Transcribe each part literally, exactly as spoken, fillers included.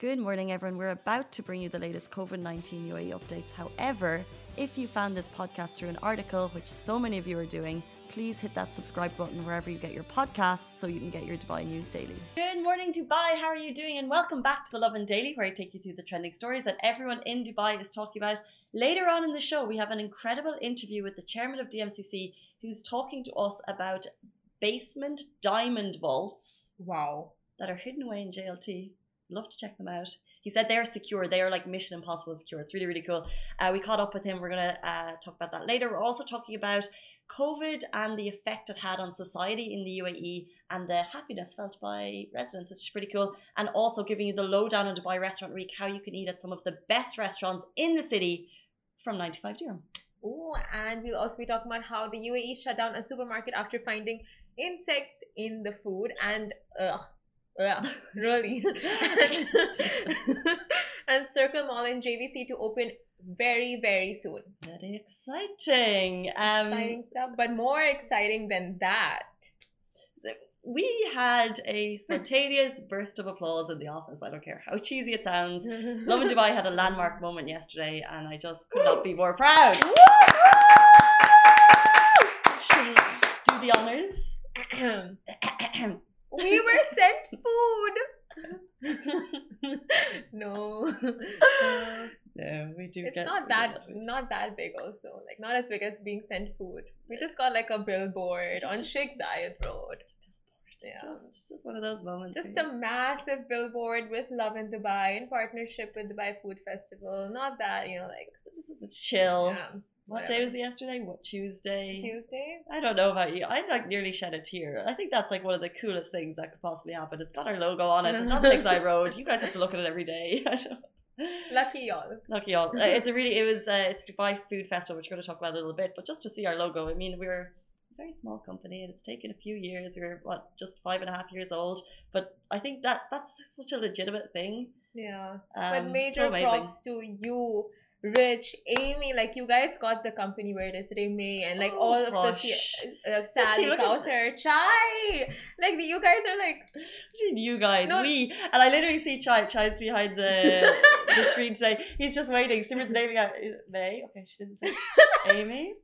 Good morning, everyone. We're about to bring you the latest COVID nineteen U A E updates. However, if you found this podcast through an article, which so many of you are doing, please hit that subscribe button wherever you get your podcasts so you can get your Dubai news daily. Good morning, Dubai. How are you doing? And welcome back to the Lovin Daily, where I take you through the trending stories that everyone in Dubai is talking about. Later on in the show, we have an incredible interview with the chairman of D M C C, who's talking to us about basement diamond vaults. Wow. That are hidden away in J L T. Love to check them out. He said they're secure. They are like Mission Impossible secure. It's really, really cool. Uh, we caught up with him. We're going to uh, talk about that later. We're also talking about COVID and the effect it had on society in the U A E and the happiness felt by residents, which is pretty cool. And also giving you the lowdown on Dubai Restaurant Week, how you can eat at some of the best restaurants in the city from ninety-five dirham. Oh, and we'll also be talking about how the U A E shut down a supermarket after finding insects in the food and... Ugh. Yeah, really. And Circle Mall in J V C to open very, very soon. Very exciting. Um, exciting stuff, but more exciting than that. We had a spontaneous burst of applause in the office. I don't care how cheesy it sounds. Lovin Dubai had a landmark moment yesterday, and I just could Woo! Not be more proud. Should we do the honours? We were sent food. no. Uh, no, we do. It's get not that not that big also. Like not as big as being sent food. We just got like a billboard just on Sheikh Zayed Road. Yeah. Just, just one of those moments. Just a massive billboard with Lovin Dubai in partnership with Dubai Food Festival. Not that, you know, like this is a chill. Yeah. What Whatever. Day was it yesterday? What, Tuesday? Tuesday? I don't know about you. I like nearly shed a tear. I think that's like one of the coolest things that could possibly happen. It's got our logo on it. It's not Six I Road. You guys have to look at it every day. Lucky y'all. Lucky y'all. It's a really, it was, uh, it's Dubai Food Festival, which we're going to talk about a little bit. But just to see our logo, I mean, we're a very small company and it's taken a few years. We were, what, just five and a half years old. But I think that that's such a legitimate thing. Yeah. Um, but major so props to you. Rich, Amy, like you guys got the company where it is today, May, and like oh, all of gosh. the uh, Sally, Kauthar, Chai, like the, you guys are like what do you mean you guys, no. we, and I literally see Chai, Chai's behind the the screen today. He's just waiting. Simran's naming out May. Okay, she didn't say Amy.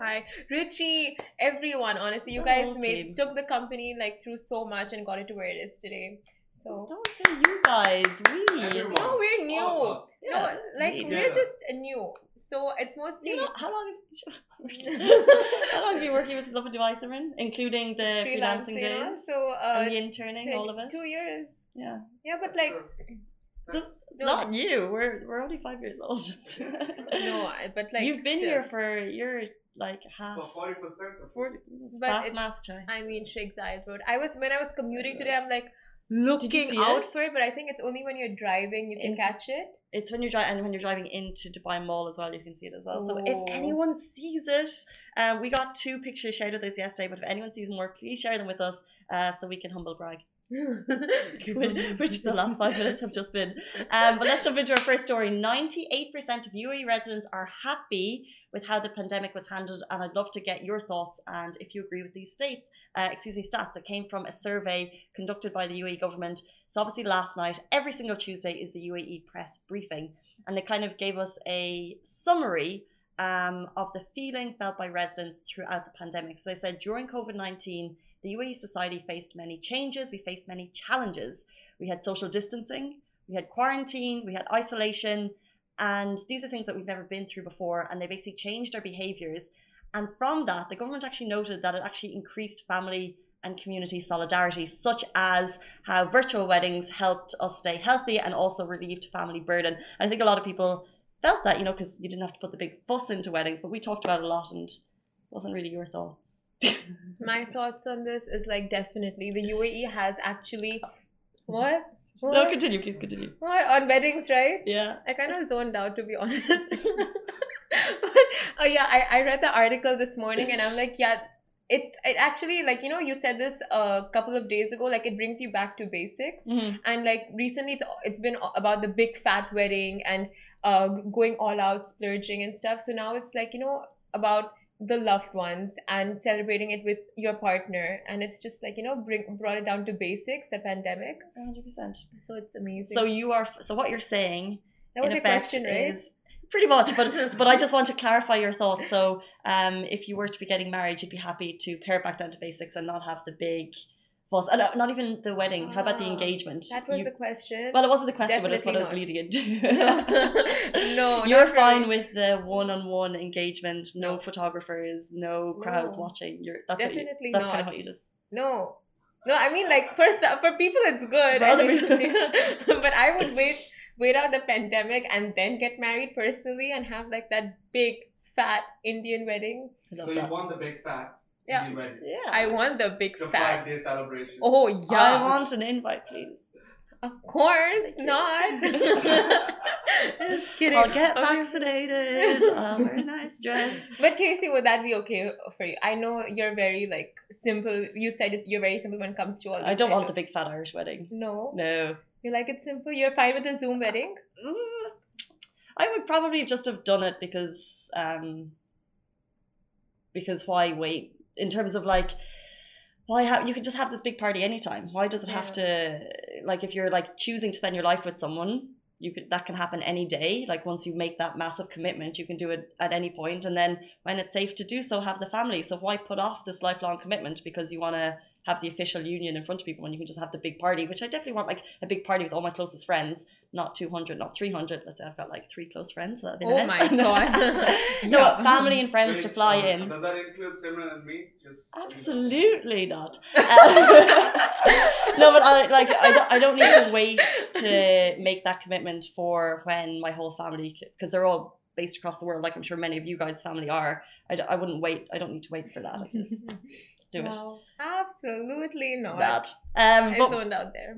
Hi, Richie, everyone. Honestly, you the guys made took the company like through so much and got it to where it is today. So don't say you guys. We. Everyone. No, we're new. Oh, oh. No, yeah, like indeed, we're yeah. just new, so it's mostly. You know, how long? Have you, how long have you been working with Lovin Dubai, Simran, including the freelancing, freelancing days, so uh, and the interning, all of it? Two years. Yeah. Yeah, but like, just no, not you. We're we're only five years old. No, but like you've been still. here for your. Like half forty percent or forty. But math, I mean, Sheikh Zayed Road. I was when I was commuting today. I'm like. Looking out it? for it, but I think it's only when you're driving you can into, catch it. It's when you're driving, and when you're driving into Dubai Mall as well, you can see it as well. Ooh. So if anyone sees it, um, we got two pictures shared with us yesterday. But if anyone sees more, please share them with us, uh, so we can humble brag, which the last five minutes have just been. Um, but let's jump into our first story. Ninety-eight percent of U A E residents are happy with how the pandemic was handled, and I'd love to get your thoughts and if you agree with these states, uh, excuse me, stats. It came from a survey conducted by the U A E government. So obviously last night, every single Tuesday is the U A E press briefing, and they kind of gave us a summary um, of the feeling felt by residents throughout the pandemic. So they said during COVID nineteen, the U A E society faced many changes. We faced many challenges. We had social distancing, we had quarantine, we had isolation. And these are things that we've never been through before. And they basically changed our behaviours. And from that, the government actually noted that it actually increased family and community solidarity, such as how virtual weddings helped us stay healthy and also relieved family burden. And I think a lot of people felt that, you know, because you didn't have to put the big fuss into weddings. But we talked about it a lot and it wasn't really your thoughts. My thoughts on this is like definitely the U A E has actually... What? What? No, continue, please continue. What? On weddings, right? Yeah. I kind of zoned out, to be honest. But, oh yeah, I, I read the article this morning and I'm like, yeah, it's it actually, like, you know, you said this a couple of days ago, like it brings you back to basics. Mm-hmm. And like recently it's, it's been about the big fat wedding and uh, going all out, splurging and stuff. So now it's like, you know, about the loved ones and celebrating it with your partner, and it's just like, you know, bring brought it down to basics, the pandemic. One hundred percent. So it's amazing. So you are so what you're saying that was in a question, right? Is pretty much, but but I just want to clarify your thoughts. So um if you were to be getting married, you'd be happy to pare it back down to basics and not have the big buzz. And not even the wedding. Oh, how about the engagement? That was you, the question. Well, it wasn't the question. Definitely, but it's what not. I was leading into. No, no. You're fine really. With the one-on-one engagement, no, no photographers, no crowds no. watching. You're that's definitely what you, that's not. Kind of what you just. No, no. I mean, like for for people, it's good. I mean, but I would wait wait out the pandemic and then get married personally and have like that big fat Indian wedding. So you that. want the big fat. Yeah. yeah, I want the big the fat five day celebration. Oh yeah, I want an invite, please. Of course not. Just kidding. I'll get okay. vaccinated. I'll wear a nice dress. But Casey, would that be okay for you? I know you're very like simple. You said it's you're very simple when it comes to all. This I don't want of... the big fat Irish wedding. No. No. You like it simple. You're fine with the Zoom wedding. Mm, I would probably just have done it because um. Because why wait? In terms of like, why have you can just have this big party anytime? Why does it have yeah. to like if you're like choosing to spend your life with someone, you could that can happen any day. Like once you make that massive commitment, you can do it at any point. And then when it's safe to do so, have the family. So why put off this lifelong commitment because you want to have the official union in front of people when you can just have the big party? Which I definitely want, like a big party with all my closest friends, not two hundred, not three hundred. Let's say I've got like three close friends. So that'd be oh nice. my god! No, yeah. family and friends Wait, to fly uh, in. Does that include Simran and me? Just absolutely not. Um, no, but I like I don't, I don't need to wait to make that commitment for when my whole family, because they're all based across the world. Like I'm sure many of you guys' family are. I, I wouldn't wait. I don't need to wait for that. I guess. Do no, it. Absolutely not. That. Um, I but, zoned out there.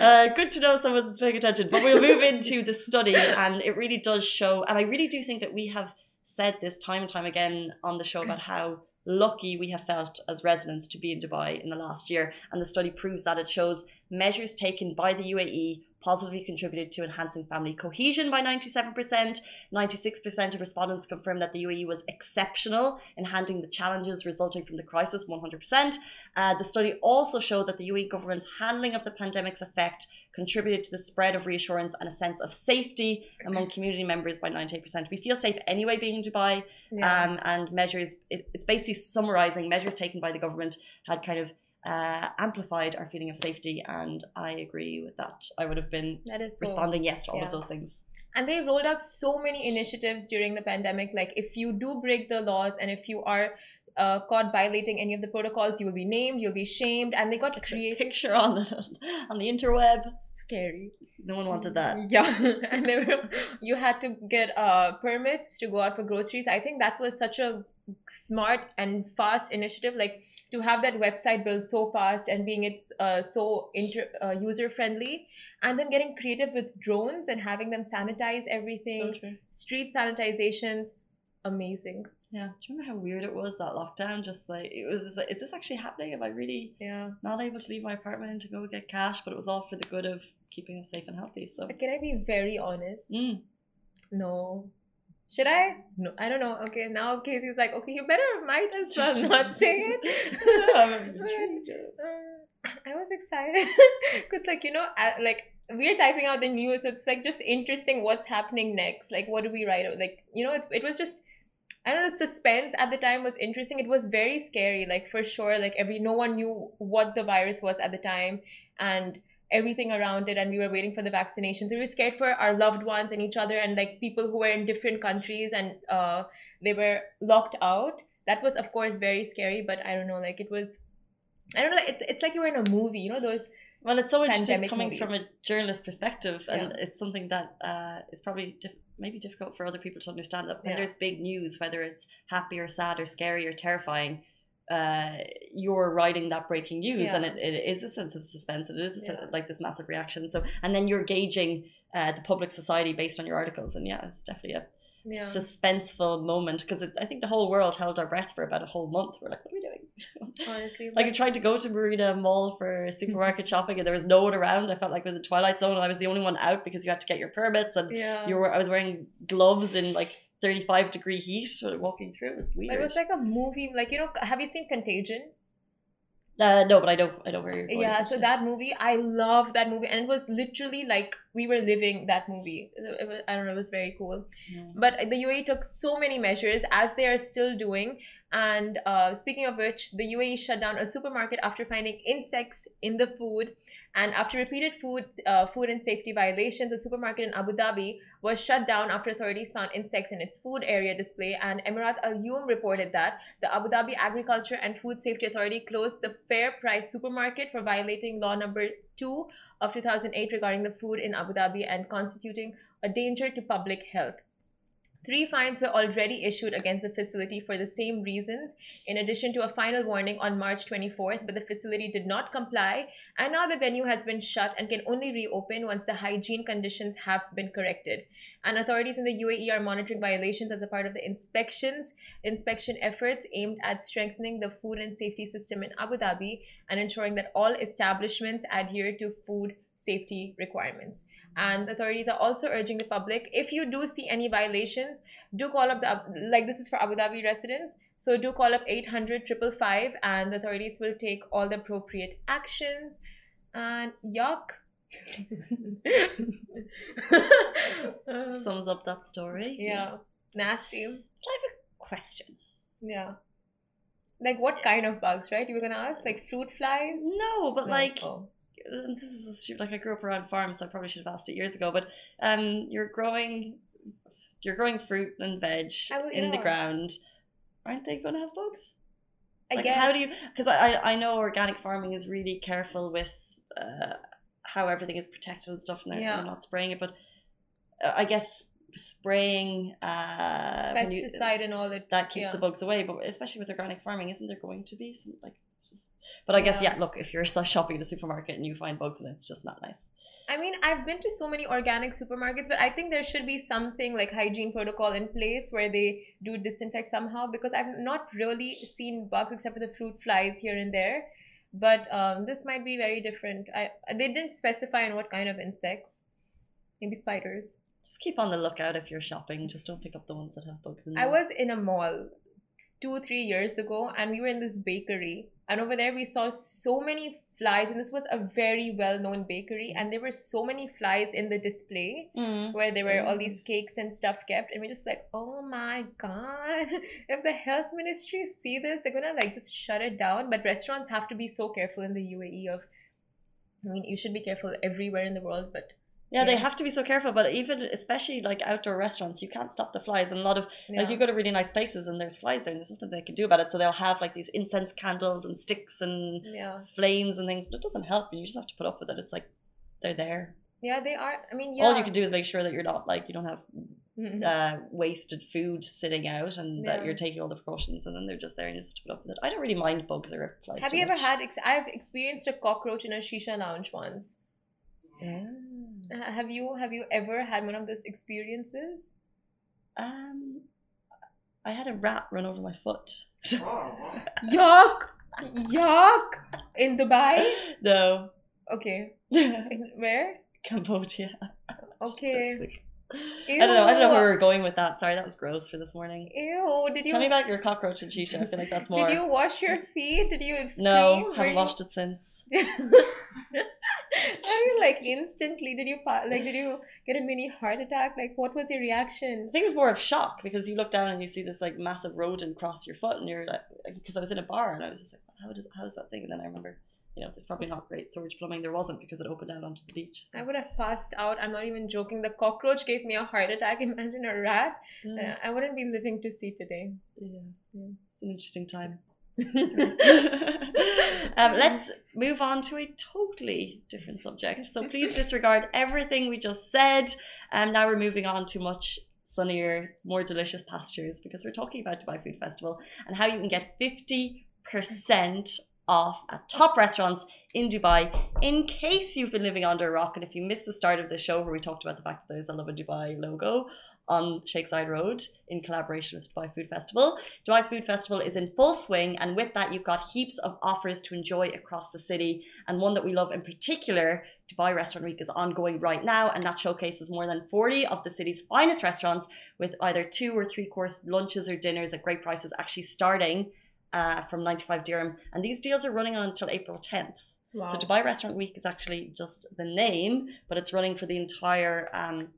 uh, good to know someone's paying attention. But we'll move into the study, and it really does show, and I really do think that we have said this time and time again on the show about how lucky we have felt as residents to be in Dubai in the last year. And the study proves that. It shows measures taken by the U A E positively contributed to enhancing family cohesion by ninety-seven percent. ninety-six percent of respondents confirmed that the U A E was exceptional in handling the challenges resulting from the crisis, one hundred percent. Uh, the study also showed that the U A E government's handling of the pandemic's effect contributed to the spread of reassurance and a sense of safety among community members by ninety-eight percent. We feel safe anyway being in Dubai. Yeah. Um, and measures, it, it's basically summarizing measures taken by the government had kind of Uh, amplified our feeling of safety, and I agree with that. I would have been that is so, responding yes to all yeah. of those things. And they rolled out so many initiatives during the pandemic, like if you do break the laws and if you are uh, caught violating any of the protocols, you will be named, you'll be shamed, and they got to create a picture on the, on the interweb. Scary. No one wanted that. Yeah. And they were, you had to get uh, permits to go out for groceries. I think that was such a smart and fast initiative, like to have that website built so fast and being it's uh, so inter uh, user friendly, and then getting creative with drones and having them sanitize everything. So true. Street sanitizations, amazing. Yeah, do you remember how weird it was that lockdown? Just like it was, just like, is this actually happening? Am I really yeah not able to leave my apartment to go get cash? But it was all for the good of keeping us safe and healthy. So but can I be very honest? Mm. No. Should I? No, I don't know. Okay, now Casey's like, okay, you better might as well not say it. But, uh, I was excited because, like, you know, I, like we're typing out the news. It's like just interesting what's happening next. Like, what do we write? Like, you know, it, it was just, I don't know, the suspense at the time was interesting. It was very scary, like for sure. Like every no one knew what the virus was at the time, and everything around it, and we were waiting for the vaccinations. We were scared for our loved ones and each other, and like people who were in different countries, and uh, they were locked out. That was, of course, very scary. But I don't know, like it was, I don't know, like it's it's like you were in a movie, you know those. Well, it's so interesting coming movies. From a journalist perspective, and yeah. it's something that uh, is probably diff maybe difficult for other people to understand. That when yeah. there's big news, whether it's happy or sad or scary or terrifying. Uh, you're writing that breaking news yeah. and it, it is a sense of suspense, and it is a yeah. sense, like this massive reaction. So, and then you're gauging uh, the public society based on your articles, and yeah, it's definitely a yeah. suspenseful moment, because I think the whole world held our breath for about a whole month. We're like, what are we doing? Honestly, like I tried to go to Marina Mall for supermarket shopping, and there was no one around. I felt like it was a Twilight Zone, and I was the only one out because you had to get your permits, and yeah. you were I was wearing gloves in like thirty-five degree heat walking through. It's weird. It was like a movie. Like, you know, have you seen Contagion? Uh, no, but I know, I know where you're going. Yeah, so that movie, I loved that movie. And it was literally like we were living that movie. It was, I don't know, it was very cool. Yeah. But the U A E took so many measures, as they are still doing. And uh, speaking of which, the U A E shut down a supermarket after finding insects in the food. And after repeated food, uh, food and safety violations, a supermarket in Abu Dhabi was shut down after authorities found insects in its food area display. And Emirat Al-Youm reported that the Abu Dhabi Agriculture and Food Safety Authority closed the Fair Price supermarket for violating law number two of two thousand eight regarding the food in Abu Dhabi and constituting a danger to public health. Three fines were already issued against the facility for the same reasons, in addition to a final warning on March twenty-fourth, but the facility did not comply, and now the venue has been shut and can only reopen once the hygiene conditions have been corrected. And authorities in the U A E are monitoring violations as a part of the inspections, inspection efforts aimed at strengthening the food and safety system in Abu Dhabi and ensuring that all establishments adhere to food safety requirements. And the authorities are also urging the public, if you do see any violations, do call up the, like this is for Abu Dhabi residents, so do call up eight hundred five five five and the authorities will take all the appropriate actions. And yuck. Sums up that story. Yeah. Nasty. I have a question. Yeah. Like what kind of bugs, right? You were going to ask? Like fruit flies? No, but no. like... Oh. This is stupid. Like I grew up around farms, so I probably should have asked it years ago. But um, you're growing, you're growing fruit and veg oh, yeah. in the ground. Aren't they going to have bugs? I like, guess. How do you? Because I, I know organic farming is really careful with uh, how everything is protected and stuff, and they're, yeah. they're not spraying it. But uh, I guess spraying uh, pesticide and all that that keeps yeah. the bugs away. But especially with organic farming, isn't there going to be some like? It's just, but I guess, yeah. yeah, look, if you're shopping in a supermarket and you find bugs and it's just not nice. I mean, I've been to so many organic supermarkets, but I think there should be something like hygiene protocol in place where they do disinfect somehow, because I've not really seen bugs except for the fruit flies here and there. But um, this might be very different. I, they didn't specify on what kind of insects. Maybe spiders. Just keep on the lookout if you're shopping. Just don't pick up the ones that have bugs in them. I was in a mall two, three years ago and we were in this bakery. And over there, we saw so many flies. And this was a very well-known bakery. And there were so many flies in the display mm. where there were mm. all these cakes and stuff kept. And we're just like, oh my God. If the health ministry see this, they're going to like just shut it down. But restaurants have to be so careful in the U A E of, I mean, you should be careful everywhere in the world, but... Yeah, yeah, they have to be so careful, but even, especially like outdoor restaurants, you can't stop the flies. And a lot of, yeah. like you go to really nice places and there's flies there and there's nothing they can do about it. So they'll have like these incense candles and sticks and yeah. flames and things, but it doesn't help. You just have to put up with it. It's like, they're there. Yeah, they are. I mean, yeah. All you can do is make sure that you're not like, you don't have mm-hmm. uh, wasted food sitting out and yeah. that you're taking all the precautions, and then they're just there and you just have to put up with it. I don't really mind bugs or flies. Have you ever much. had, ex I've experienced a cockroach in a shisha lounge once. Yeah. Uh, have you have you ever had one of those experiences? Um, I had a rat run over my foot. Yuck! Yuck! In Dubai? No. Okay. In where? Cambodia. Okay. Ew. I don't know. I don't know where we were going with that. Sorry, that was gross for this morning. Ew! Did you tell me about your cockroach and shisha? I feel like that's more. Did you wash your feet? Did you? Scream? No, haven't washed it since. I mean, like instantly, did you like? Did you get a mini heart attack? Like, what was your reaction? I think it was more of shock, because you look down and you see this like massive rodent cross your foot, and you're like, because I was in a bar and I was just like, how does how is that thing? And then I remember, you know, there's probably not great sewage plumbing. There wasn't, because it opened out onto the beach. So. I would have passed out. I'm not even joking. The cockroach gave me a heart attack. Imagine a rat. Yeah. Uh, I wouldn't be living to see today. Yeah, yeah. It's an interesting time. um, let's move on to a totally different subject. So please disregard everything we just said. And um, now we're moving on to much sunnier, more delicious pastures, because we're talking about Dubai Food Festival and how you can get fifty percent off at top restaurants in Dubai, in case you've been living under a rock. And if you missed the start of the show where we talked about the fact that there's a Lovin Dubai logo on Sheikh Zayed Road in collaboration with Dubai Food Festival. Dubai Food Festival is in full swing, and with that you've got heaps of offers to enjoy across the city, and one that we love in particular, Dubai Restaurant Week, is ongoing right now, and that showcases more than forty of the city's finest restaurants with either two or three course lunches or dinners at great prices, actually starting uh, from ninety-five dirham, and these deals are running on until April tenth. Wow. So Dubai Restaurant Week is actually just the name, but it's running for the entire um,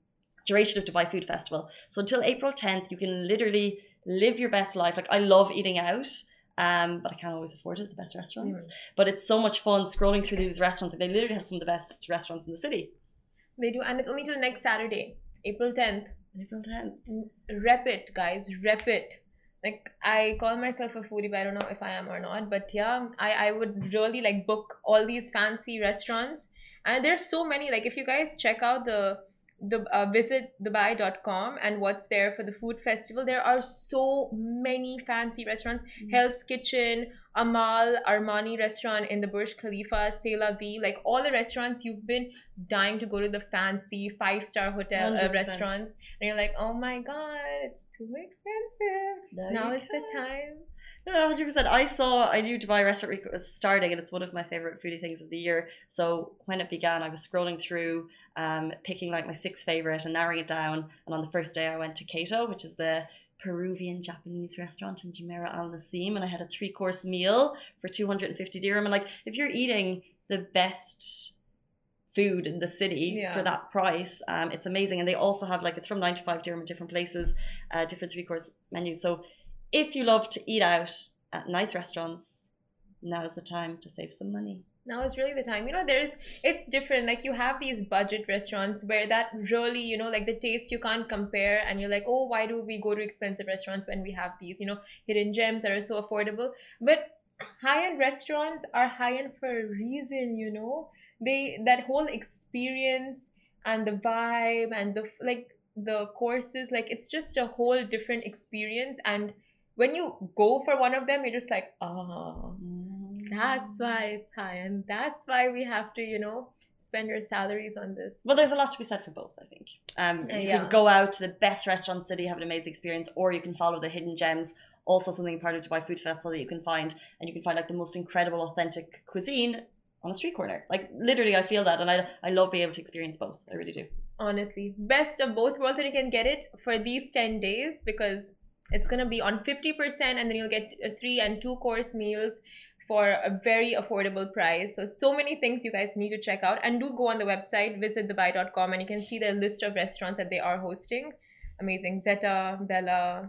duration of Dubai Food Festival. So until April tenth, you can literally live your best life. Like, I love eating out, um, but I can't always afford it, the best restaurants. Mm. But it's so much fun scrolling through these restaurants. Like, they literally have some of the best restaurants in the city. They do, and it's only till next Saturday, April tenth. April tenth. Rep it, guys, rep it. Like, I call myself a foodie, but I don't know if I am or not. But yeah, I, I would really like book all these fancy restaurants. And there's so many. Like, if you guys check out the, the uh, visit Dubai dot com and what's there for the food festival, there are so many fancy restaurants. Mm-hmm. Hell's Kitchen, Amal, Armani restaurant in the Burj Khalifa, C'est la vie. Like, all the restaurants you've been dying to go to, the fancy five-star hotel uh, restaurants. And you're like, oh my God, it's too expensive. No, now is the time. No, one hundred percent. I saw, I knew Dubai Restaurant Week was starting, and it's one of my favorite foodie things of the year. So when it began, I was scrolling through, um, picking like my six favorite and narrowing it down. And on the first day I went to Cato, which is the Peruvian Japanese restaurant in Jumeirah Al Nasim, and I had a three course meal for two hundred fifty dirham. And like, if you're eating the best food in the city, yeah, for that price, um, it's amazing. And they also have, like, it's from ninety-five dirham in different places, uh, different three course menus. So if you love to eat out at nice restaurants, now is the time to save some money. Now is really the time. You know, there's, it's different. Like, you have these budget restaurants where that really, you know, like the taste you can't compare, and you're like, oh, why do we go to expensive restaurants when we have these, you know, hidden gems that are so affordable? But high-end restaurants are high-end for a reason, you know. They, that whole experience and the vibe and the, like, the courses, like, it's just a whole different experience. And when you go for one of them, you're just like, oh, that's why it's high, and that's why we have to, you know, spend your salaries on this. Well, there's a lot to be said for both, I think. Um, uh, you yeah. can go out to the best restaurant in the city, have an amazing experience, or you can follow the hidden gems. Also, something part of Dubai Food Festival that you can find, and you can find like the most incredible, authentic cuisine on a street corner. Like, literally, I feel that, and I I love being able to experience both. I really do. Honestly, best of both worlds, and you can get it for these ten days, because it's going to be on fifty percent, and then you'll get three and two course meals for a very affordable price. So, so many things you guys need to check out. And do go on the website, visit Dubai dot com, and you can see their list of restaurants that they are hosting. Amazing. Zeta, Bella,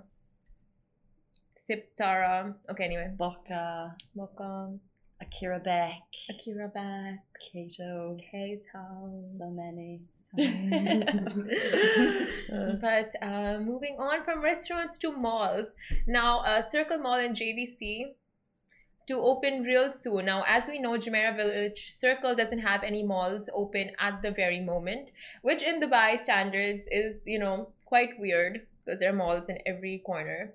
Thiptara. Okay, anyway. Boka. Mokong. Akira Beck. Akira Beck. Cato. Cato. So many. But uh, moving on from restaurants to malls now, uh, Circle Mall in J V C to open real soon. Now, as we know, Jumeirah Village Circle doesn't have any malls open at the very moment, which in Dubai standards is, you know, quite weird, because there are malls in every corner,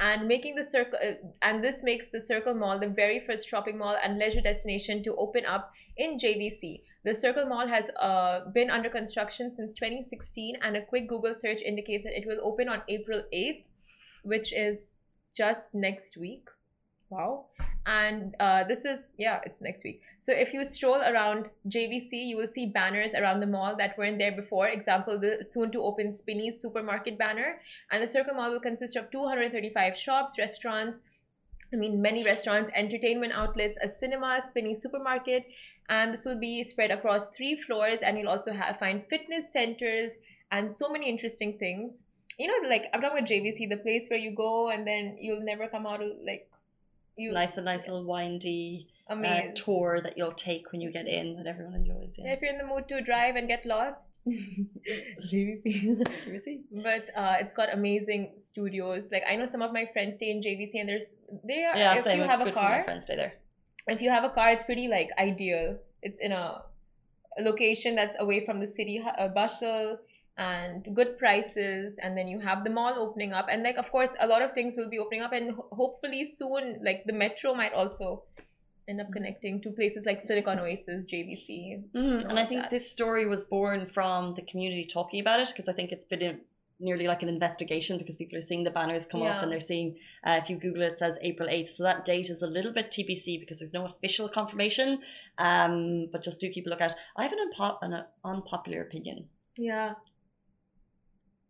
and making the circle uh, and this makes the Circle Mall the very first shopping mall and leisure destination to open up in J V C. The Circle Mall has uh, been under construction since twenty sixteen, and a quick Google search indicates that it will open on April eighth, which is just next week. Wow. And uh, this is, yeah, it's next week. So if you stroll around J V C, you will see banners around the mall that weren't there before. Example, the soon-to-open Spinney's supermarket banner. And the Circle Mall will consist of two hundred thirty-five shops, restaurants, I mean, many restaurants, entertainment outlets, a cinema, Spinney's supermarket. And this will be spread across three floors, and you'll also have, find fitness centers and so many interesting things. You know, like, I'm talking about J V C, the place where you go and then you'll never come out of, like... You, it's nice, a nice little windy uh, tour that you'll take when you get in, that everyone enjoys. Yeah. Yeah, if you're in the mood to drive and get lost, J V C. J V C. But uh, it's got amazing studios. Like, I know some of my friends stay in J V C, and there's they are. Yeah, if same. You have Good a car, my friends stay there. If you have a car, it's pretty like ideal. It's in a location that's away from the city uh, bustle, and good prices, and then you have the mall opening up, and like, of course, a lot of things will be opening up, and ho hopefully soon, like, the metro might also end up connecting to places like Silicon Oasis, J V C. Mm, and I think that. This story was born from the community talking about it, because I think it's been nearly like an investigation because people are seeing the banners come yeah. up and they're seeing, uh, if you Google it, it says April eighth. So that date is a little bit T B C because there's no official confirmation. Um, but just do keep a look at it. I have an, unpo an unpopular opinion. Yeah.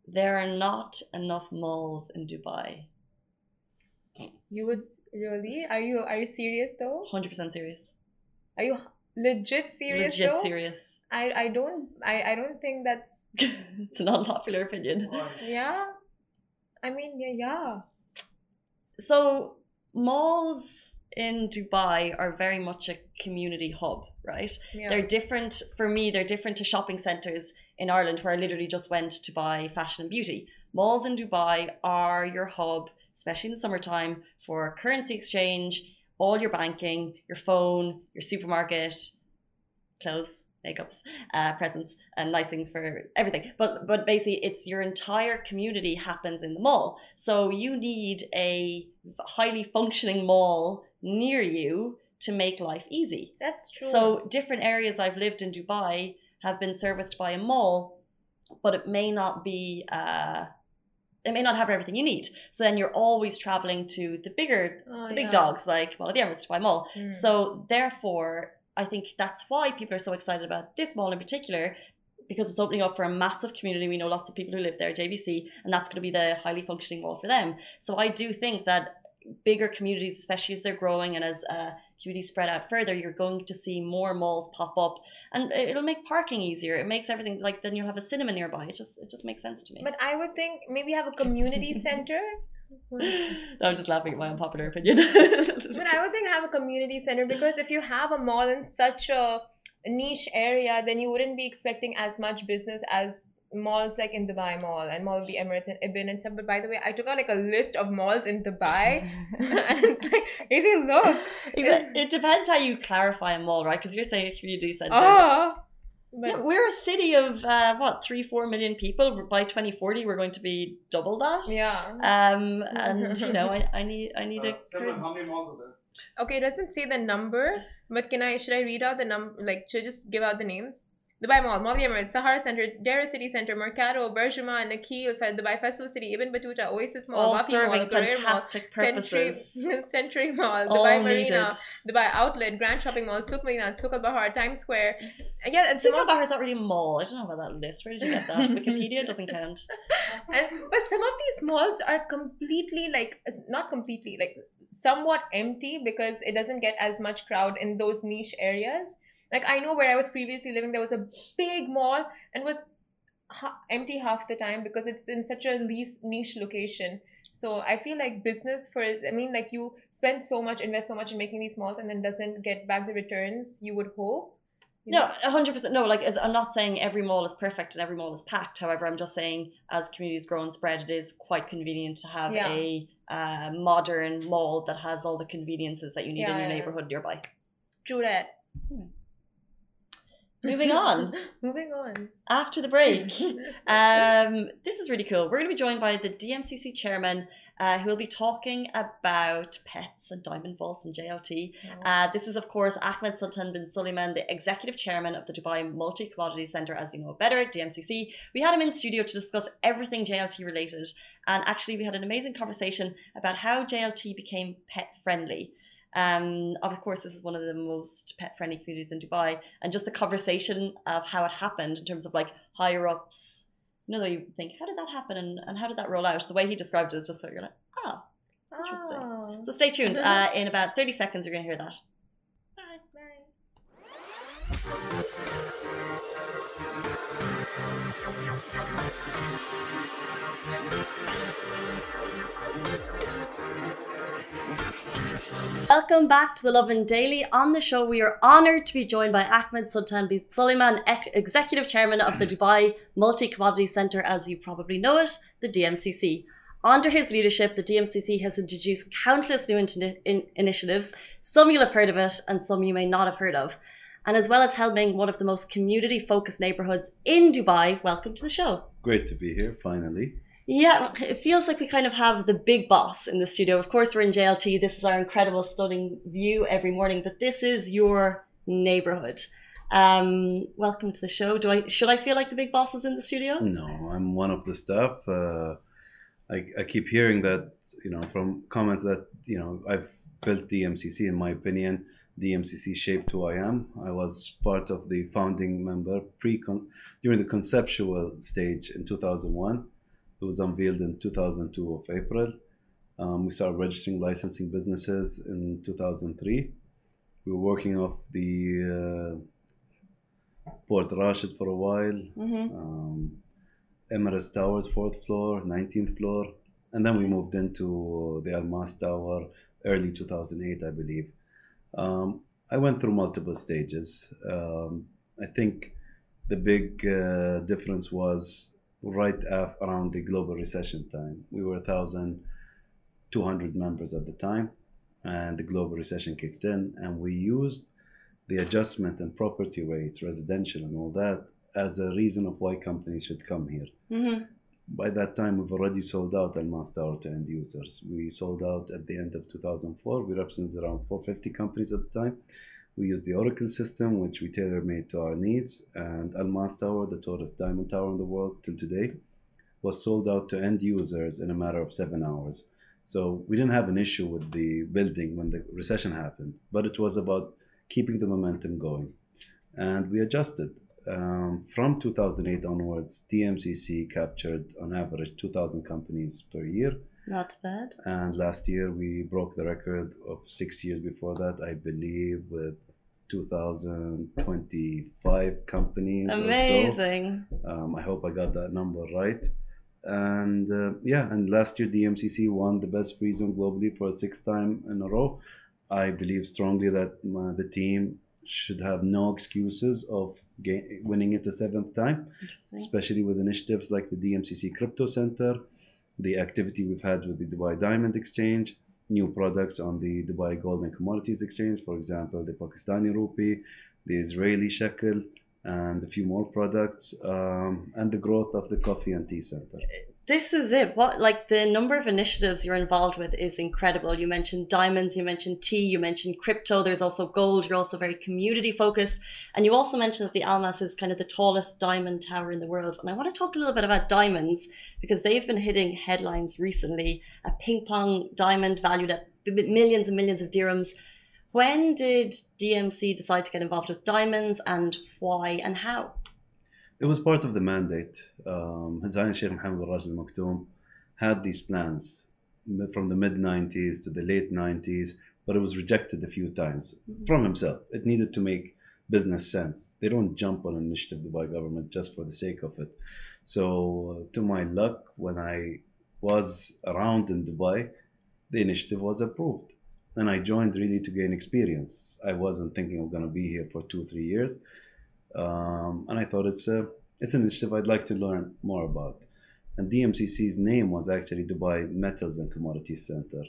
There are not enough malls in Dubai. You would really? Are you are you serious though? one hundred percent serious. Are you legit serious? Legit though? serious. I I don't I I don't think that's. It's an unpopular opinion. Yeah, I mean yeah yeah. So malls in Dubai are very much a community hub, right? Yeah. They're different for me. They're different to shopping centers in Ireland, where I literally just went to buy fashion and beauty. Malls in Dubai are your hub, especially in the summertime, for currency exchange, all your banking, your phone, your supermarket, clothes, makeups, uh, presents, and nice things for everything. But but basically, it's your entire community happens in the mall. So you need a highly functioning mall near you to make life easy. That's true. So different areas I've lived in Dubai have been serviced by a mall, but it may not be... Uh, It may not have everything you need. So then you're always traveling to the bigger, oh, the big yeah. dogs like Mall of the Emirates, Dubai Mall. Mm. So therefore, I think that's why people are so excited about this mall in particular, because it's opening up for a massive community. We know lots of people who live there, J V C, and that's going to be the highly functioning mall for them. So I do think that bigger communities, especially as they're growing and as uh, communities spread out further, you're going to see more malls pop up, and it'll make parking easier. It makes everything like then you'll have a cinema nearby. It just it just makes sense to me. But I would think maybe have a community center. No, I'm just laughing at my unpopular opinion. But I would think have a community center, because if you have a mall in such a niche area, then you wouldn't be expecting as much business as malls like in Dubai Mall and Mall of the Emirates and Ibn and stuff. But by the way, I took out like a list of malls in Dubai and it's like, easy look. Exactly. It depends how you clarify a mall, right? Because you're saying a community center. Oh, but yeah, we're a city of, uh, what, three, four million people. By twenty forty, we're going to be double that. Yeah. Um, and, you know, I, I need, I need uh, a... How many malls are there? Okay, it doesn't say the number, but can I, should I read out the number? Like, should I just give out the names? Dubai Mall, Mall of the Emirates, Sahara Center, Dara City Center, Mercado, Berjama, Nakheel, Dubai Festival City, Ibn Battuta, Oasis Mall, all Wafi serving Mall, fantastic Mall, purposes. Century, Century Mall, all Dubai Marina, needed. Dubai Outlet, Grand Shopping Mall, Souk Marina, Souk Al Bahar, Times Square. Yeah, Souk Al Bahar is not really a mall. I don't know about that list. Where did you get that? Wikipedia doesn't count. And, but some of these malls are completely like, not completely, like somewhat empty because it doesn't get as much crowd in those niche areas. Like, I know where I was previously living, there was a big mall and was ha empty half the time because it's in such a niche location. So I feel like business for, I mean, like you spend so much, invest so much in making these malls and then doesn't get back the returns you would hope. You no, one hundred percent. No, like as, I'm not saying every mall is perfect and every mall is packed. However, I'm just saying as communities grow and spread, it is quite convenient to have yeah. a uh, modern mall that has all the conveniences that you need yeah, in your yeah. neighborhood nearby. True that. Hmm. Moving on. Moving on. After the break. Um, this is really cool. We're going to be joined by the D M C C chairman, uh, who will be talking about pets and diamond balls and J L T. Oh. Uh, this is, of course, Ahmed Sultan bin Sulaiman, the executive chairman of the Dubai Multi Commodity Center, as you know better, D M C C. We had him in studio to discuss everything J L T related. And actually, we had an amazing conversation about how J L T became pet friendly. Um, of course, this is one of the most pet-friendly communities in Dubai, and just the conversation of how it happened in terms of like higher-ups. You know, you think, how did that happen, and, and how did that roll out? The way he described it is just so you're like, ah, oh, interesting. Oh. So stay tuned. Uh, in about thirty seconds, you're going to hear that. Bye. Welcome back to the Lovin Daily. On the show, we are honoured to be joined by Ahmed Sultan bin Sulaiman, Executive Chairman of the Dubai Multi Commodity Centre, as you probably know it, the D M C C. Under his leadership, the D M C C has introduced countless new in in initiatives. Some you'll have heard of it, and some you may not have heard of. And as well as helping one of the most community-focused neighbourhoods in Dubai, welcome to the show. Great to be here, finally. Yeah, it feels like we kind of have the big boss in the studio. Of course, we're in J L T. This is our incredible, stunning view every morning, but this is your neighborhood. Um, welcome to the show. Do I should I feel like the big boss is in the studio? No, I'm one of the staff. Uh, I, I keep hearing that, you know, from comments that, you know, I've built D M C C. In my opinion, D M C C shaped who I am. I was part of the founding member pre during the conceptual stage in two thousand one. It was unveiled in two thousand two of April. Um, we started registering licensing businesses in two thousand three. We were working off the uh, Port Rashid for a while, mm-hmm. um, Emirates Towers, fourth floor, nineteenth floor, and then we moved into the Almas Tower early two thousand eight, I believe. Um, I went through multiple stages. Um, I think the big uh, difference was right af around the global recession time. We were one thousand two hundred members at the time, and the global recession kicked in, and we used the adjustment in property rates, residential and all that, as a reason of why companies should come here. Mm-hmm. By that time, we've already sold out Almas Tower to end users. We sold out at the end of two thousand four. We represented around four hundred fifty companies at the time. We used the Oracle system, which we tailor-made to our needs, and Almas Tower, the tallest diamond tower in the world till today, was sold out to end users in a matter of seven hours. So we didn't have an issue with the building when the recession happened, but it was about keeping the momentum going. And we adjusted. Um, from two thousand eight onwards, D M C C captured on average two thousand companies per year. Not bad. And last year we broke the record of six years before that, I believe, with two thousand twenty-five companies. Amazing. Or so. Um, I hope I got that number right. And uh, yeah, and last year D M C C won the best free zone globally for a sixth time in a row. I believe strongly that uh, the team should have no excuses of winning it a seventh time, especially with initiatives like the D M C C Crypto Center, the activity we've had with the Dubai Diamond Exchange, new products on the Dubai Gold and Commodities Exchange, for example, the Pakistani rupee, the Israeli shekel, and a few more products, um, and the growth of the coffee and tea center. This is it. What, like, the number of initiatives you're involved with is incredible. You mentioned diamonds, you mentioned tea, you mentioned crypto, there's also gold. You're also very community focused. And you also mentioned that the Almas is kind of the tallest diamond tower in the world. And I want to talk a little bit about diamonds, because they've been hitting headlines recently. A ping pong diamond valued at millions and millions of dirhams. When did D M C decide to get involved with diamonds, and why and how? It was part of the mandate. Um, His Highness Sheikh Mohammed bin Rashid Al Maktoum had these plans from the mid nineties to the late nineties, but it was rejected a few times mm-hmm. from himself. It needed to make business sense. They don't jump on an initiative, Dubai government, just for the sake of it. So to my luck, when I was around in Dubai, the initiative was approved. And I joined really to gain experience. I wasn't thinking I'm going to be here for two, three years. Um, and I thought it's, a, it's an initiative I'd like to learn more about. And D M C C's name was actually Dubai Metals and Commodities Center.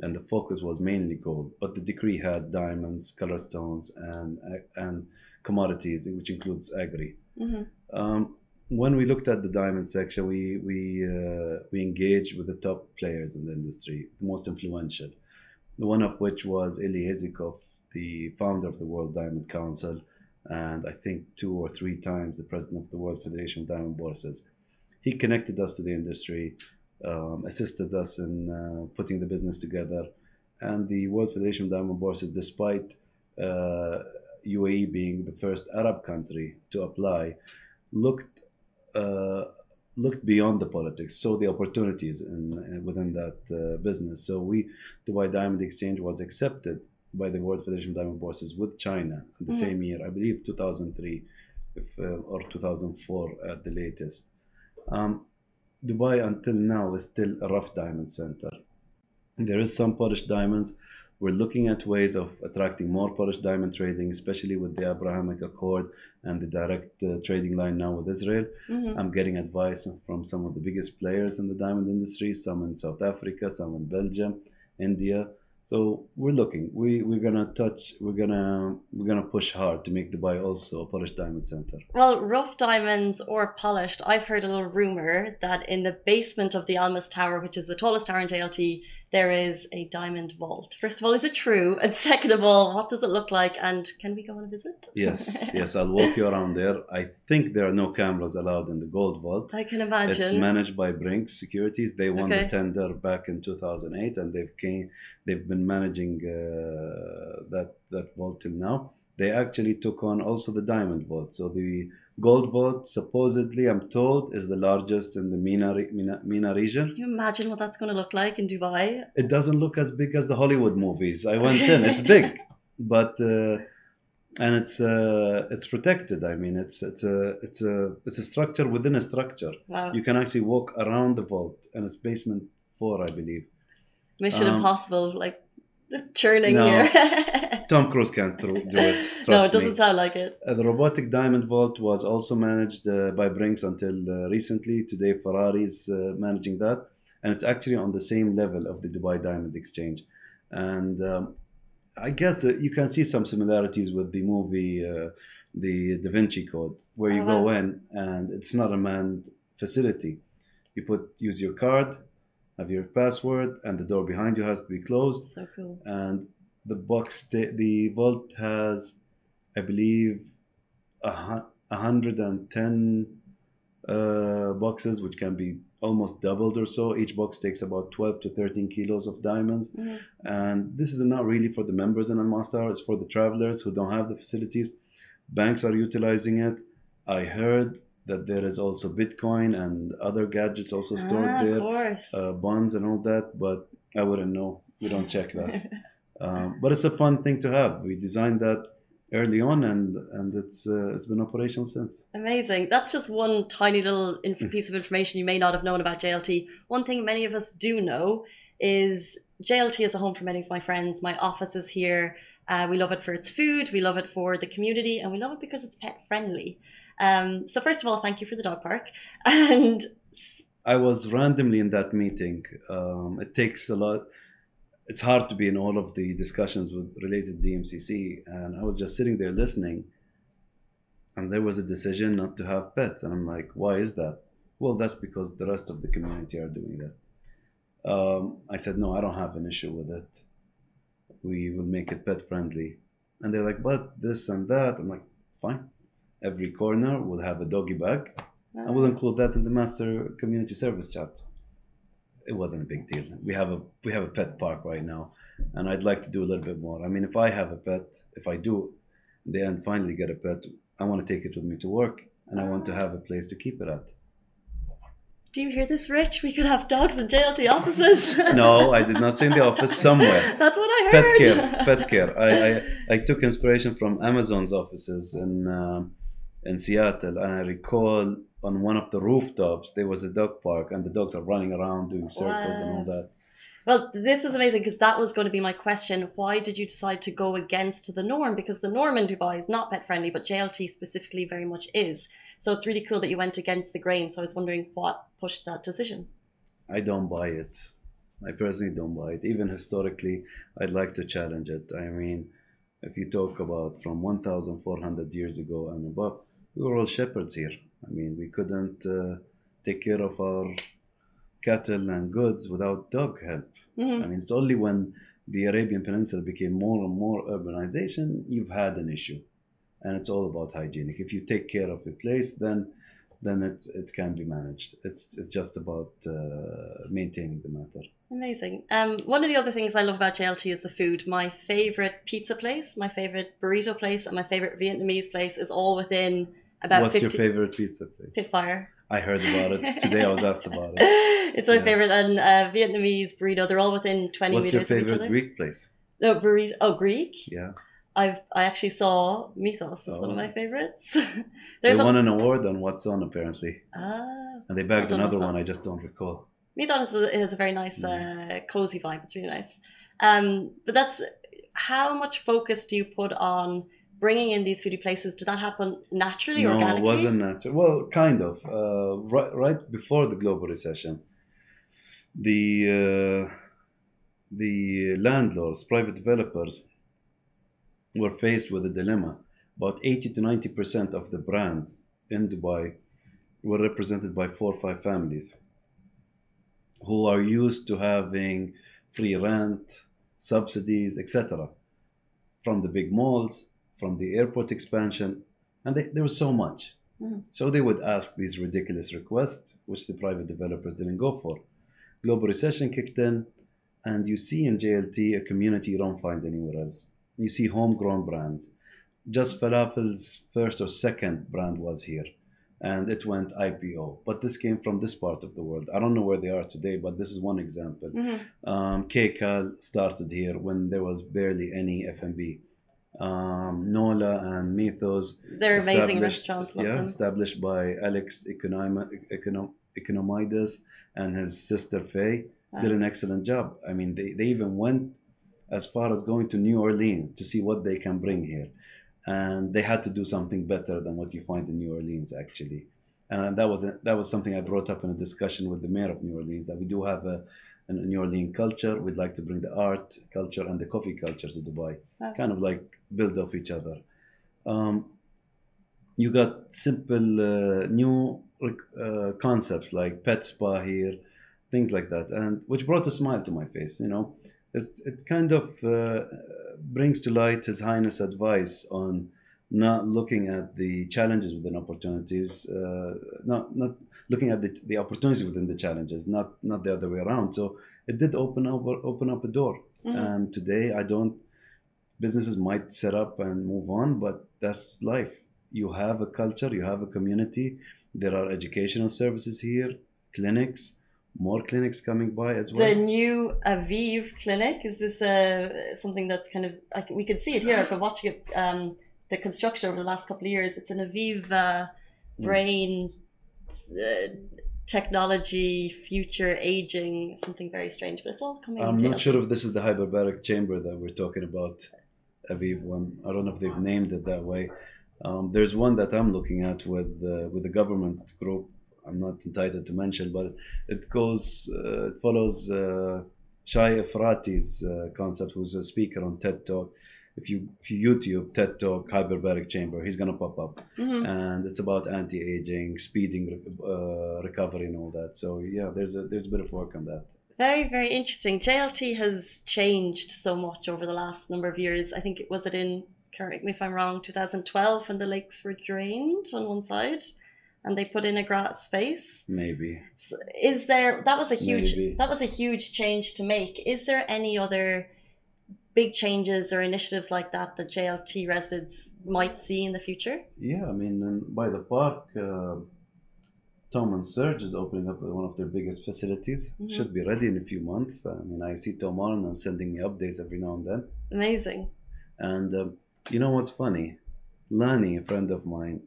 And the focus was mainly gold. But the decree had diamonds, color stones, and, and commodities, which includes agri. Mm-hmm. um, when we looked at the diamond section, we, we, uh, we engaged with the top players in the industry, the most influential. One of which was Eli Hezikov, the founder of the World Diamond Council, and I think two or three times the president of the World Federation of Diamond Bourses. He connected us to the industry, um, assisted us in uh, putting the business together, and the World Federation of Diamond Bourses, despite uh, U A E being the first Arab country to apply, looked uh, looked beyond the politics, saw the opportunities in, within that uh, business. So we, Dubai Diamond Exchange was accepted by the World Federation of Diamond Bourses with China in the mm-hmm. same year, I believe two thousand three if, uh, or two thousand four at the latest. Um, Dubai until now is still a rough diamond center. There is some polished diamonds. We're looking at ways of attracting more polished diamond trading, especially with the Abrahamic Accord and the direct uh, trading line now with Israel. Mm-hmm. I'm getting advice from some of the biggest players in the diamond industry, some in South Africa, some in Belgium, India. So we're looking. We we're gonna touch. We're gonna we're gonna push hard to make Dubai also a polished diamond center. Well, rough diamonds or polished. I've heard a little rumor that in the basement of the Almas Tower, which is the tallest tower in J L T, there is a diamond vault. First of all, is it true? And second of all, what does it look like? And can we go on a visit? Yes, yes, I'll walk you around there. I think there are no cameras allowed in the gold vault. I can imagine. It's managed by Brink's Securities. They won okay. the tender back in two thousand eight, and they've came, they've been managing uh, that that vault till now. They actually took on also the diamond vault. So the gold vault, supposedly, I'm told, is the largest in the MENA, MENA, MENA region. Can you imagine what that's going to look like in Dubai? It doesn't look as big as the Hollywood movies. I went in. It's big, but uh, and it's uh, it's protected. I mean, it's it's a it's a it's a structure within a structure. Wow. You can actually walk around the vault, and it's basement four, I believe. Mission um, Impossible, like churning no. here. Tom Cruise can't do it. Trust no, it doesn't me. Sound like it. Uh, the robotic diamond vault was also managed uh, by Brink's until uh, recently. Today, Ferrari's uh, managing that. And it's actually on the same level of the Dubai Diamond Exchange. And um, I guess uh, you can see some similarities with the movie, uh, The Da Vinci Code, where you oh, go wow. in and it's not a manned facility. You put use your card, have your password, and the door behind you has to be closed. So cool. And the box, the vault has, I believe, a hundred and ten uh, boxes, which can be almost doubled or so. Each box takes about twelve to thirteen kilos of diamonds, mm-hmm. and this is not really for the members in Almas Tower. It's for the travelers who don't have the facilities. Banks are utilizing it. I heard that there is also Bitcoin and other gadgets also stored ah, there, of course. Uh, bonds and all that. But I wouldn't know. We don't check that. Um, but it's a fun thing to have. We designed that early on, and and it's uh, it's been operational since. Amazing. That's just one tiny little inf piece of information you may not have known about J L T. One thing many of us do know is J L T is a home for many of my friends. My office is here. Uh, we love it for its food. We love it for the community, and we love it because it's pet friendly. Um, so first of all, thank you for the dog park. And I was randomly in that meeting. Um, it takes a lot. It's hard to be in all of the discussions with related D M C C, and I was just sitting there listening, and there was a decision not to have pets, and I'm like, why is that? Well, that's because the rest of the community are doing that. Um, I said, no, I don't have an issue with it. We will make it pet friendly. And they're like, but this and that. I'm like, fine. Every corner will have a doggy bag. I will include that in the master community service chapter. It wasn't a big deal. We have a we have a pet park right now, and I'd like to do a little bit more. I mean, if I have a pet, if I do, then finally get a pet, I want to take it with me to work, and I want to have a place to keep it at. Do you hear this, Rich? We could have dogs in J L T offices. No, I did not say in the office. Somewhere. That's what I heard. Pet care. Pet care. I I, I took inspiration from Amazon's offices in uh, in Seattle, and I recall, on one of the rooftops, there was a dog park, and the dogs are running around doing circles wow. and all that. Well, this is amazing, because that was going to be my question. Why did you decide to go against the norm? Because the norm in Dubai is not pet friendly, but J L T specifically very much is. So it's really cool that you went against the grain. So I was wondering what pushed that decision. I don't buy it. I personally don't buy it. Even historically, I'd like to challenge it. I mean, if you talk about from one thousand four hundred years ago and above, we were all shepherds here. I mean, we couldn't uh, take care of our cattle and goods without dog help. Mm-hmm. I mean, it's only when the Arabian Peninsula became more and more urbanization, you've had an issue. And it's all about hygienic. If you take care of your place, then then it, it can be managed. It's, it's just about uh, maintaining the matter. Amazing. Um, one of the other things I love about J L T is the food. My favorite pizza place, my favorite burrito place, and my favorite Vietnamese place is all within... About What's fifty your favorite pizza place? Thiptara. I heard about it. Today I was asked about it. It's my yeah. favorite. And uh, Vietnamese burrito. They're all within twenty What's meters of each other. What's your favorite Greek place? No, burrito. Oh, Greek? Yeah. I've, I actually saw Mythos as oh. one of my favorites. They won an award on What's On, apparently. Ah. And they bagged another one. On. I just don't recall. Mythos has a, a very nice, mm. uh, cozy vibe. It's really nice. Um, but that's... How much focus do you put on... bringing in these foodie places? Did that happen naturally, no, organically? No, it wasn't natural. Well, kind of. Uh, right, right before the global recession, the uh, the landlords, private developers, were faced with a dilemma. About eighty to ninety percent of the brands in Dubai were represented by four or five families who are used to having free rent, subsidies, et cetera, from the big malls, from the airport expansion, and they, there was so much. Mm. So they would ask these ridiculous requests, which the private developers didn't go for. Global recession kicked in, and you see in J L T a community you don't find anywhere else. You see homegrown brands. Just Falafel's first or second brand was here, and it went I P O. But this came from this part of the world. I don't know where they are today, but this is one example. Mm-hmm. um, K C A L started here when there was barely any F and B. Um, Nola and Mythos. They're amazing restaurants. Yeah, established by Alex Economides and his sister Faye. Wow. Did an excellent job. I mean, they, they even went as far as going to New Orleans to see what they can bring here. And they had to do something better than what you find in New Orleans, actually. And that was a, that was something I brought up in a discussion with the mayor of New Orleans, that we do have a, a New Orleans culture. We'd like to bring the art culture and the coffee culture to Dubai. Wow. Kind of like build off each other. Um, you got simple uh, new uh, concepts like pet spa here, things like that, and which brought a smile to my face, you know. It, it kind of uh, brings to light His Highness' advice on not looking at the challenges within opportunities, uh, not not looking at the, the opportunities within the challenges, not not the other way around. So it did open up open up a door. Mm-hmm. And today, I don't. Businesses might set up and move on, but that's life. You have a culture, you have a community. There are educational services here, clinics. More clinics coming by as well. The new Aviv clinic, is this uh, something that's kind of, I, we can see it here, I've been watching it, um, the construction over the last couple of years. It's an Aviv uh, brain mm. uh, technology, future aging, something very strange, but it's all coming. I'm not sure if this is the hyperbaric chamber that we're talking about, Aviv one. I don't know if they've named it that way. Um, there's one that I'm looking at with uh, with the government group. I'm not entitled to mention, but it goes, uh, it follows uh, Shai Efrati's uh, concept, who's a speaker on TED Talk. If you if you YouTube TED Talk hyperbaric chamber, he's gonna pop up, mm-hmm. and it's about anti-aging, speeding uh, recovery, and all that. So yeah, there's a there's a bit of work on that. Very very interesting. J L T has changed so much over the last number of years. I think it was it in correct me if I'm wrong, two thousand twelve, when the lakes were drained on one side. And they put in a grass space. Maybe. So is there, that was a huge, Maybe. that was a huge change to make. Is there any other big changes or initiatives like that that J L T residents might see in the future? Yeah, I mean, and by the park, uh, Tom and Serg is opening up one of their biggest facilities. Mm-hmm. Should be ready in a few months. I mean, I see Tom on and sending me updates every now and then. Amazing. And uh, you know what's funny? Lani, a friend of mine,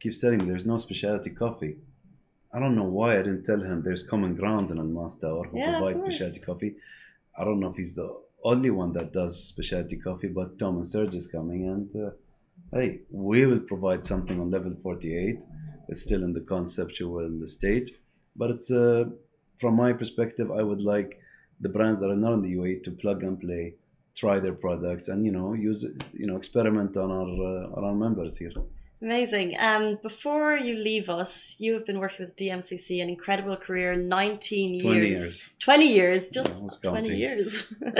keeps telling me there's no specialty coffee. I don't know why I didn't tell him there's Common Grounds in Almas Tower who yeah, provides specialty coffee. I don't know if he's the only one that does specialty coffee, but Tom and Serge is coming, and uh, hey, we will provide something on level forty-eight. It's still in the conceptual stage, but it's uh, from my perspective, I would like the brands that are not in the U A E to plug and play, try their products, and you know, use you know, experiment on our uh, on our members here. Amazing. Um, before you leave us, you have been working with D M C C, an incredible career, nineteen years. twenty years. twenty years, just yeah, twenty years. um,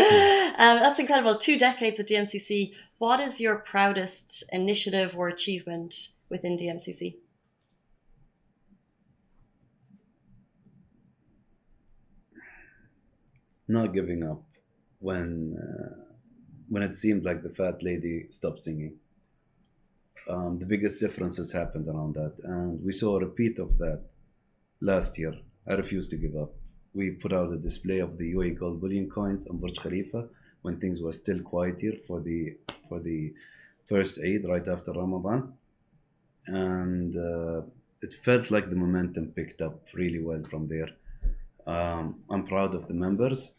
that's incredible. Two decades with D M C C. What is your proudest initiative or achievement within D M C C? Not giving up when, uh, when it seemed like the fat lady stopped singing. Um, the biggest differences happened around that, and we saw a repeat of that last year. I refused to give up. We put out a display of the U A E gold bullion coins on Burj Khalifa when things were still quiet here for the for the first Eid right after Ramadan, and uh, it felt like the momentum picked up really well from there. Um, I'm proud of the members.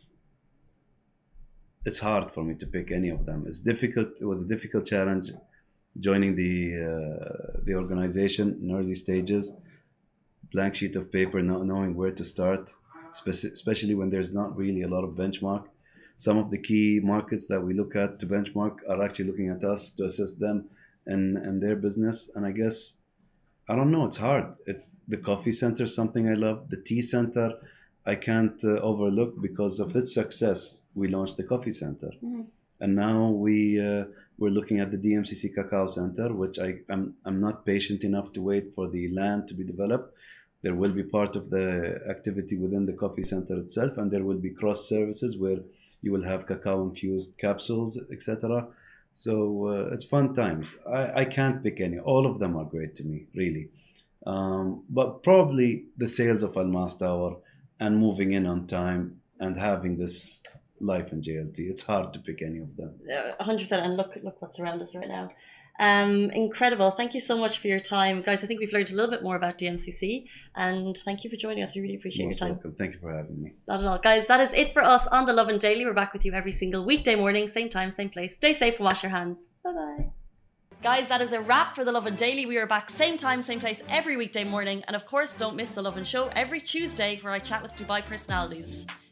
It's hard for me to pick any of them. It's difficult. It was a difficult challenge. Joining the uh, the organization in early stages, blank sheet of paper, not knowing where to start, speci- especially when there's not really a lot of benchmark. Some of the key markets that we look at to benchmark are actually looking at us to assist them and and their business. And I guess, I don't know, it's hard. It's the coffee center, something I love, the tea center, I can't uh, overlook because of its success. We launched the coffee center, mm-hmm. and now we uh, we're looking at the D M C C Cacao Center, which I I'm, I'm not patient enough to wait for the land to be developed. There will be part of the activity within the coffee center itself, and there will be cross services where you will have cacao infused capsules, et cetera. So uh, it's fun times. I, I can't pick any. All of them are great to me, really. Um, but probably the sales of Almas Tower and moving in on time and having this life in J L T. It's hard to pick any of them. one hundred percent. And look, look what's around us right now. Um, incredible. Thank you so much for your time. Guys, I think we've learned a little bit more about D M C C, and thank you for joining us. We really appreciate Most your time. Welcome. Thank you for having me. Not at all. Guys, that is it for us on the Lovin Daily. We're back with you every single weekday morning, same time, same place. Stay safe and wash your hands. Bye-bye. Guys, that is a wrap for the Lovin Daily. We are back same time, same place every weekday morning. And of course, don't miss the Lovin Show every Tuesday where I chat with Dubai personalities.